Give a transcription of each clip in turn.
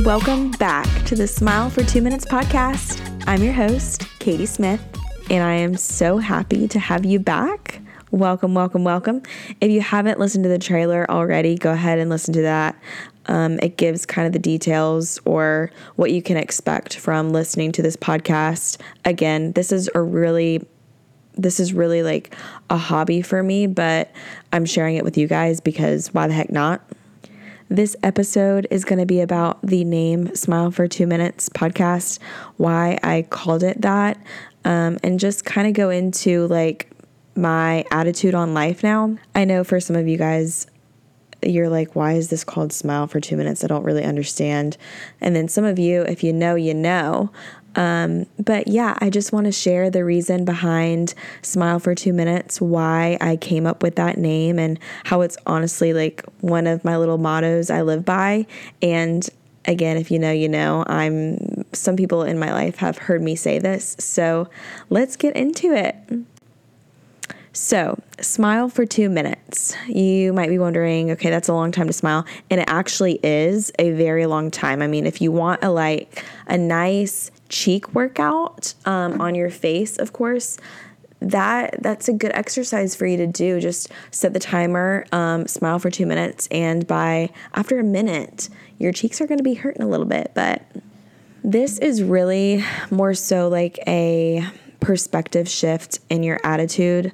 Welcome back to the Smile for 2 Minutes podcast. I'm your host, Katie Smith, and I am so happy to have you back. Welcome, welcome, welcome. If you haven't listened to the trailer already, go ahead and listen to that. It gives kind of the details or what you can expect from listening to this podcast. Again, this is really like a hobby for me, but I'm sharing it with you guys because why the heck not? This episode is going to be about the name Smile for 2 Minutes podcast, why I called it that, and just kind of go into like my attitude on life now. I know for some of you guys, you're like, why is this called Smile for 2 Minutes? I don't really understand. And then some of you, if you know, you know. But yeah, I just want to share the reason behind Smile for 2 Minutes, why I came up with that name and how it's honestly like one of my little mottos I live by. And again, if you know, you know, some people in my life have heard me say this, so let's get into it. So, smile for 2 minutes. You might be wondering, okay, that's a long time to smile. And it actually is a very long time. I mean, if you want a nice cheek workout on your face, of course, that's a good exercise for you to do. Just set the timer, smile for 2 minutes. And after a minute, your cheeks are going to be hurting a little bit. But this is really more so like a perspective shift in your attitude.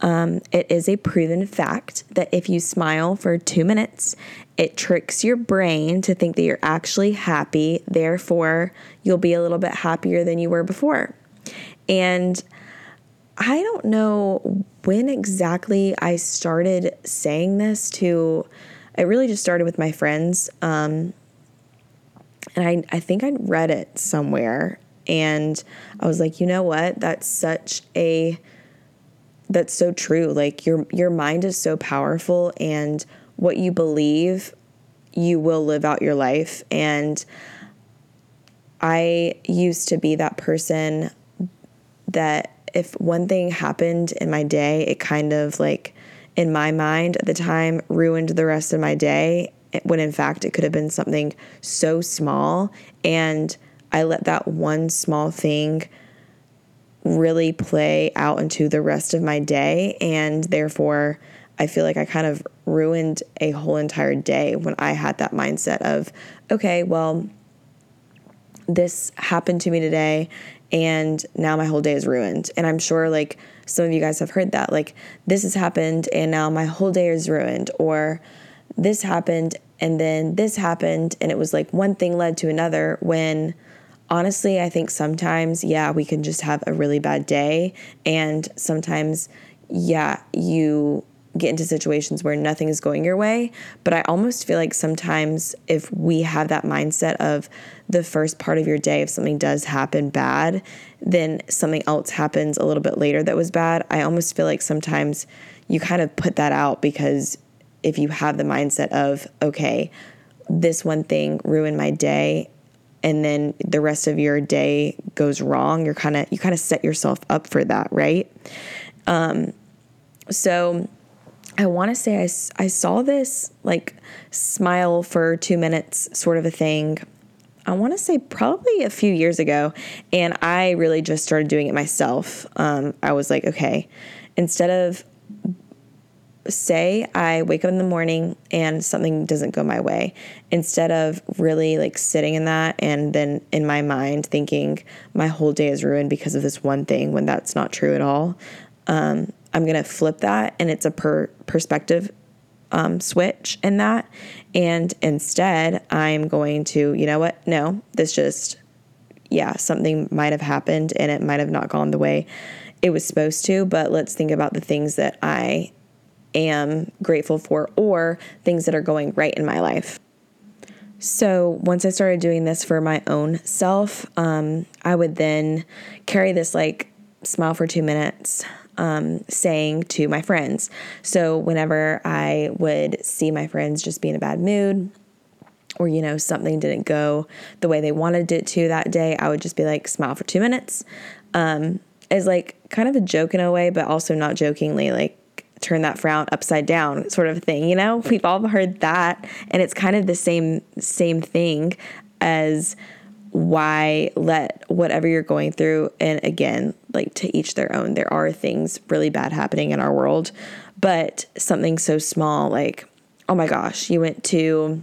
It is a proven fact that if you smile for 2 minutes, it tricks your brain to think that you're actually happy. Therefore, you'll be a little bit happier than you were before. And I don't know when exactly I started saying this it really just started with my friends. And I think I read it somewhere and I was like, you know what? That's so true. Like your mind is so powerful, and what you believe, you will live out your life. And I used to be that person that if one thing happened in my day, it kind of like in my mind at the time ruined the rest of my day, when in fact it could have been something so small. And I let that one small thing really play out into the rest of my day, and therefore I feel like I kind of ruined a whole entire day when I had that mindset of, okay, well, this happened to me today and now my whole day is ruined. And I'm sure like some of you guys have heard that, like, this has happened and now my whole day is ruined, or this happened and then this happened, and it was like one thing led to another, when honestly, I think sometimes, yeah, we can just have a really bad day. And sometimes, yeah, you get into situations where nothing is going your way. But I almost feel like sometimes if we have that mindset of the first part of your day, if something does happen bad, then something else happens a little bit later that was bad. I almost feel like sometimes you kind of put that out, because if you have the mindset of, okay, this one thing ruined my day, and then the rest of your day goes wrong, you kind of set yourself up for that, right? So I want to say I saw this like smile for 2 minutes sort of a thing, I want to say probably a few years ago, and I really just started doing it myself. I was like, okay, instead of, say I wake up in the morning and something doesn't go my way, instead of really like sitting in that and then in my mind thinking my whole day is ruined because of this one thing, when that's not true at all, I'm going to flip that, and it's a perspective switch in that. And instead I'm going to, you know what? No, something might have happened and it might have not gone the way it was supposed to, but let's think about the things that I am grateful for, or things that are going right in my life. So once I started doing this for my own self, I would then carry this like smile for 2 minutes saying to my friends. So whenever I would see my friends just be in a bad mood, or, you know, something didn't go the way they wanted it to that day, I would just be like, smile for 2 minutes. Is like kind of a joke in a way, but also not jokingly, like turn that frown upside down sort of thing. You know, we've all heard that, and it's kind of the same thing as why let whatever you're going through. And again, like, to each their own, there are things really bad happening in our world, but something so small, like, oh my gosh, you went to,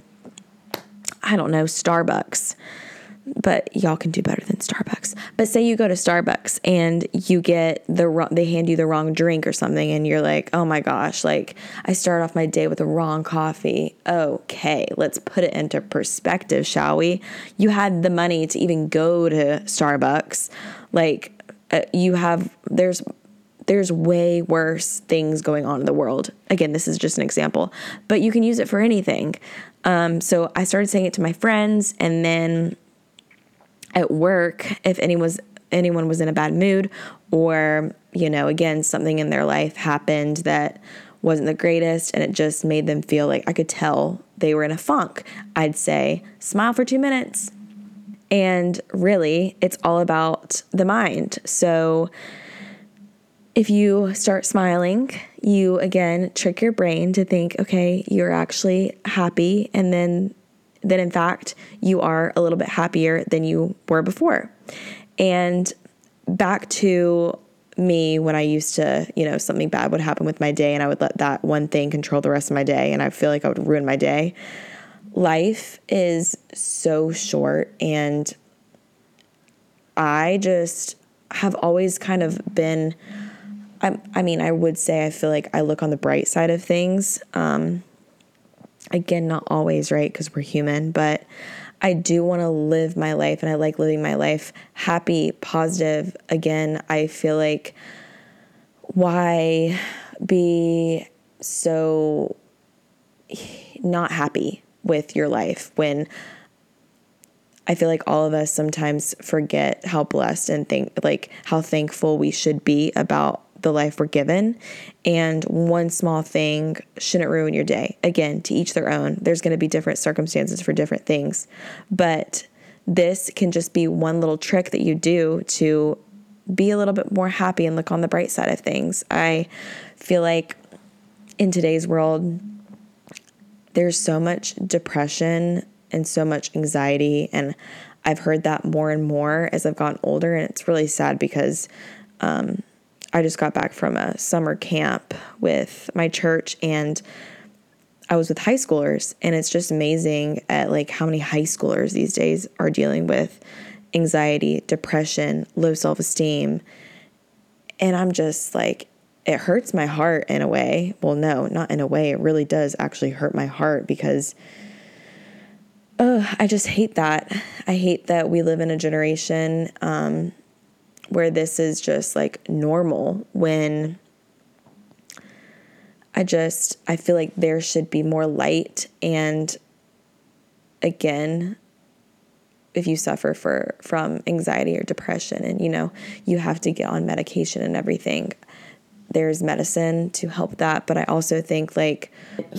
I don't know, Starbucks, but y'all can do better than Starbucks. But say you go to Starbucks and you get they hand you the wrong drink or something, and you're like, oh my gosh, like, I started off my day with the wrong coffee. Okay, let's put it into perspective, shall we? You had the money to even go to Starbucks. Like, there's way worse things going on in the world. Again, this is just an example, but you can use it for anything. So I started saying it to my friends, and then at work, if anyone was in a bad mood, or, you know, again, something in their life happened that wasn't the greatest, and it just made them feel like, I could tell they were in a funk, I'd say, smile for 2 minutes. And really, it's all about the mind. So if you start smiling, you, again, trick your brain to think, okay, you're actually happy, and then in fact, you are a little bit happier than you were before. And back to me when I used to, you know, something bad would happen with my day, and I would let that one thing control the rest of my day, and I feel like I would ruin my day. Life is so short, and I just have always kind of been, I mean, I would say I feel like I look on the bright side of things. Again, not always, right? Because we're human, but I do want to live my life, and I like living my life happy, positive. Again, I feel like, why be so not happy with your life when I feel like all of us sometimes forget how blessed and how thankful we should be about the life we're given, and one small thing shouldn't ruin your day. Again, to each their own. There's going to be different circumstances for different things, but this can just be one little trick that you do to be a little bit more happy and look on the bright side of things. I feel like in today's world, there's so much depression and so much anxiety, and I've heard that more and more as I've gotten older, and it's really sad because, I just got back from a summer camp with my church, and I was with high schoolers, and it's just amazing at like how many high schoolers these days are dealing with anxiety, depression, low self-esteem. And I'm just like, it hurts my heart in a way. Well, no, not in a way. It really does actually hurt my heart because, I just hate that. I hate that we live in a generation, where this is just like normal, when I feel like there should be more light. And again, if you suffer from anxiety or depression, and, you know, you have to get on medication and everything, there's medicine to help that. But I also think, like,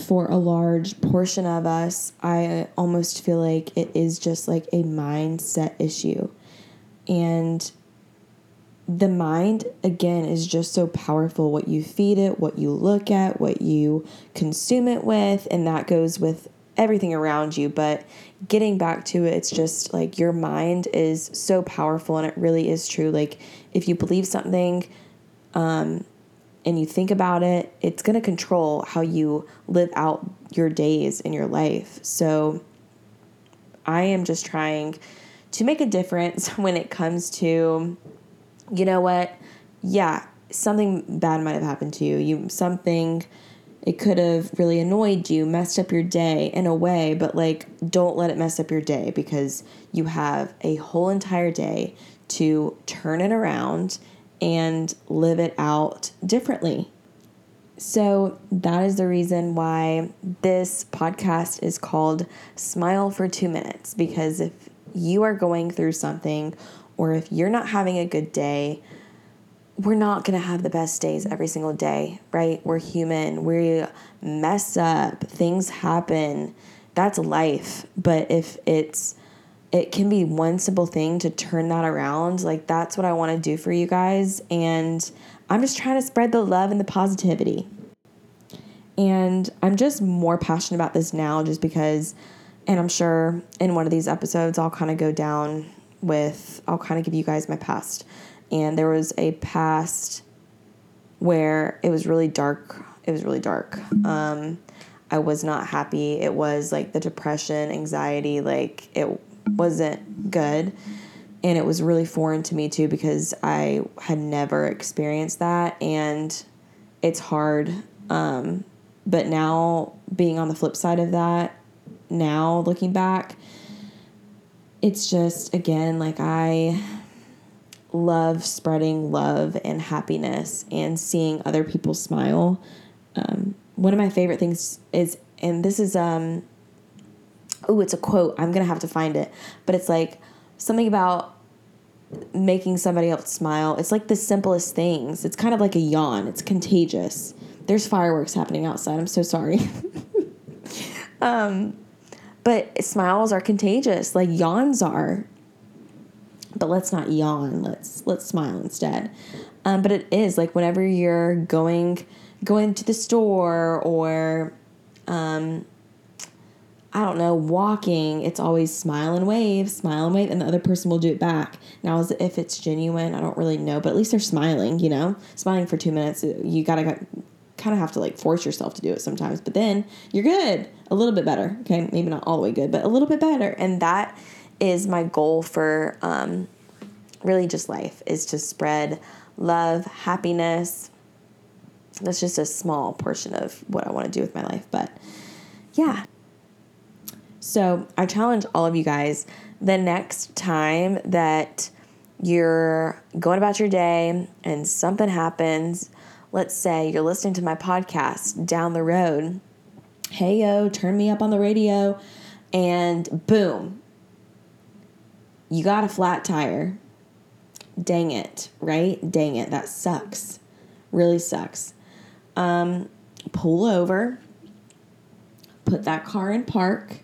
for a large portion of us, I almost feel like it is just like a mindset issue. And the mind, again, is just so powerful. What you feed it, what you look at, what you consume it with, and that goes with everything around you. But getting back to it, it's just like your mind is so powerful, and it really is true. Like, if you believe something, and you think about it, it's going to control how you live out your days in your life. So I am just trying to make a difference when it comes to, you know what? Yeah, something bad might have happened to you. It could have really annoyed you, messed up your day in a way, but like, don't let it mess up your day, because you have a whole entire day to turn it around and live it out differently. So that is the reason why this podcast is called Smile for 2 minutes, because if you are going through something, or if you're not having a good day, we're not going to have the best days every single day, right? We're human. We mess up. Things happen. that's life. But if it can be one simple thing to turn that around, like that's what I want to do for you guys. And I'm just trying to spread the love and the positivity. And I'm just more passionate about this now just because, and I'm sure in one of these episodes, I'll kind of go down with, I'll kind of give you guys my past. And there was a past where it was really dark. It was really dark. I was not happy. It was like the depression, anxiety, like it wasn't good. And it was really foreign to me too, because I had never experienced that. And it's hard. But now being on the flip side of that, now looking back, it's just, again, like I love spreading love and happiness and seeing other people smile. One of my favorite things is, and this is, it's a quote. I'm going to have to find it, but it's like something about making somebody else smile. It's like the simplest things. It's kind of like a yawn. It's contagious. There's fireworks happening outside. I'm so sorry. But smiles are contagious, like yawns are. But let's not yawn. Let's smile instead. But it is like whenever you're going to the store or, I don't know, walking, it's always smile and wave, and the other person will do it back. Now, as if it's genuine, I don't really know, but at least they're smiling, you know? Smiling for 2 minutes, you gotta kind of have to like force yourself to do it sometimes, but then you're good, a little bit better, okay? Maybe not all the way good, but a little bit better, and that is my goal for really just life, is to spread love, happiness. That's just a small portion of what I want to do with my life, but yeah. So I challenge all of you guys the next time that you're going about your day and something happens, let's say you're listening to my podcast down the road. Hey, yo, turn me up on the radio and boom, you got a flat tire. Dang it, right? Dang it. That sucks. Really sucks. Pull over, put that car in park.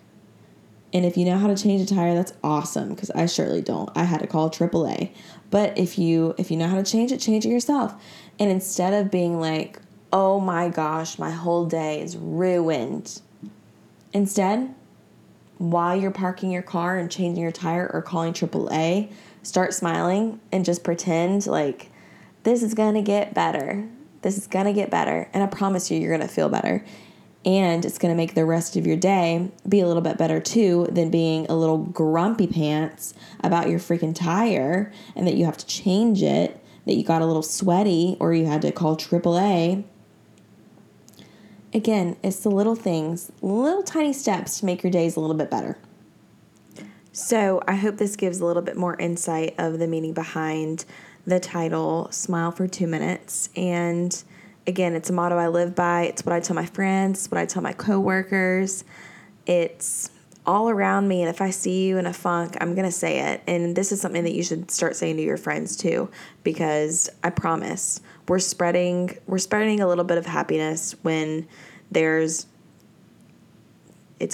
And if you know how to change a tire, that's awesome, because I surely don't. I had to call AAA. But if you know how to change it yourself. And instead of being like, oh my gosh, my whole day is ruined. Instead, while you're parking your car and changing your tire or calling AAA, start smiling and just pretend like this is going to get better. This is going to get better. And I promise you, you're going to feel better. And it's going to make the rest of your day be a little bit better too than being a little grumpy pants about your freaking tire and that you have to change it, that you got a little sweaty or you had to call AAA. Again, it's the little things, little tiny steps to make your days a little bit better. So I hope this gives a little bit more insight of the meaning behind the title, Smile for 2 Minutes. And again, it's a motto I live by. It's what I tell my friends. It's what I tell my coworkers. It's all around me. And if I see you in a funk, I'm going to say it. And this is something that you should start saying to your friends too, because I promise we're spreading a little bit of happiness when it's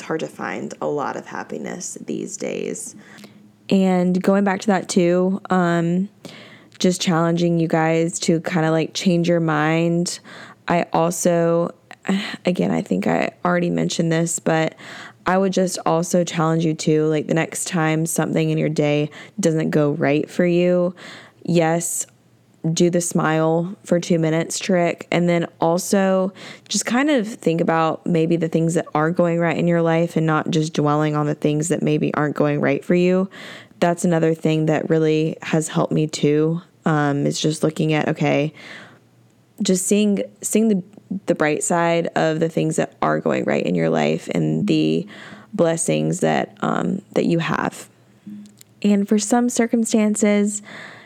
hard to find a lot of happiness these days. And going back to that too, just challenging you guys to kind of like change your mind. I also, again, I think I already mentioned this, but I would just also challenge you to, like, the next time something in your day doesn't go right for you, yes, do the smile for 2 minutes trick. And then also just kind of think about maybe the things that are going right in your life and not just dwelling on the things that maybe aren't going right for you. That's another thing that really has helped me too. It's just looking at, okay, just seeing the bright side of the things that are going right in your life and the blessings that you have. And for some circumstances,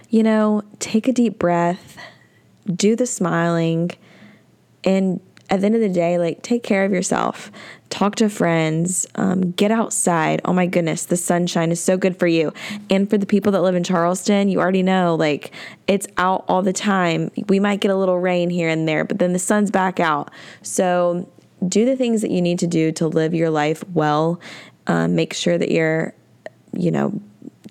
you know, take a deep breath, do the smiling, and at the end of the day, like, take care of yourself, talk to friends, get outside. Oh my goodness, the sunshine is so good for you. And for the people that live in Charleston, you already know, like, it's out all the time. We might get a little rain here and there, but then the sun's back out. So do the things that you need to do to live your life well. Make sure that you're,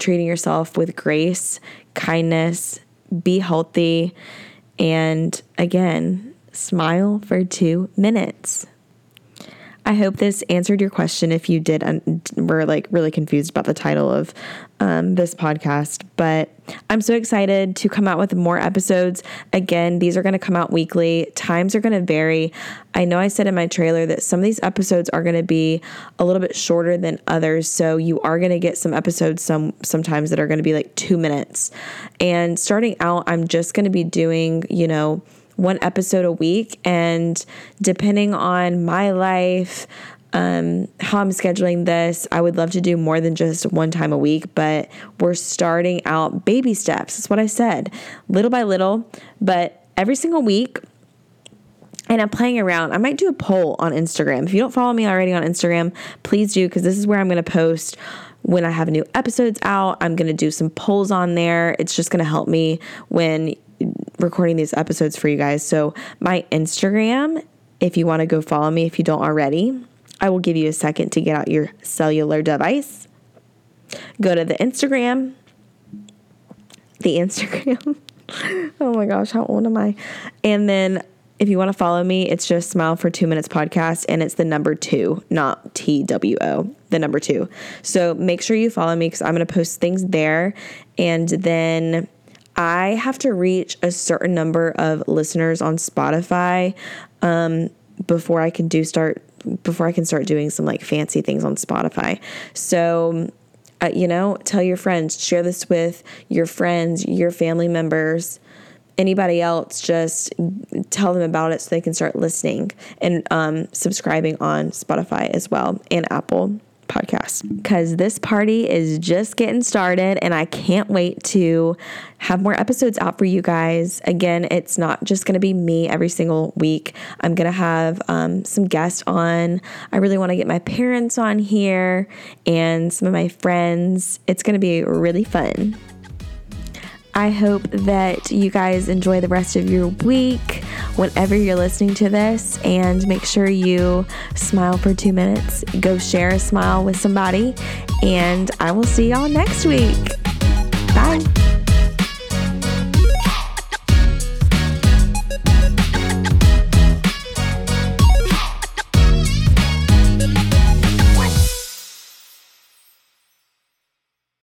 treating yourself with grace, kindness, be healthy. And again, smile for 2 minutes. I hope this answered your question. If you did, we're really confused about the title of this podcast, but I'm so excited to come out with more episodes. Again, these are going to come out weekly. Times are going to vary. I know I said in my trailer that some of these episodes are going to be a little bit shorter than others. So you are going to get some episodes sometimes that are going to be like 2 minutes. And starting out, I'm just going to be doing, one episode a week, and depending on my life, how I'm scheduling this, I would love to do more than just one time a week, but we're starting out baby steps. That's what I said, little by little, but every single week. And I'm playing around. I might do a poll on Instagram. If you don't follow me already on Instagram, please do, because this is where I'm going to post when I have new episodes out. I'm going to do some polls on there. It's just going to help me when recording these episodes for you guys. So my Instagram, if you want to go follow me, if you don't already, I will give you a second to get out your cellular device. Go to the Instagram. Oh my gosh, how old am I? And then if you want to follow me, it's just Smile for 2 Minutes Podcast, and it's the number 2, not TWO, the number 2. So make sure you follow me, because I'm going to post things there. And then I have to reach a certain number of listeners on Spotify before I can start doing some fancy things on Spotify. So, tell your friends, share this with your friends, your family members, anybody else. Just tell them about it so they can start listening and subscribing on Spotify as well, and Apple Podcast, because this party is just getting started, and I can't wait to have more episodes out for you guys. Again, it's not just going to be me every single week. I'm going to have some guests on. I really want to get my parents on here and some of my friends. It's going to be really fun. I hope that you guys enjoy the rest of your week whenever you're listening to this, and make sure you smile for 2 minutes. Go share a smile with somebody, and I will see y'all next week.